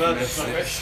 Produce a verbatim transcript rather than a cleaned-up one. Well, that's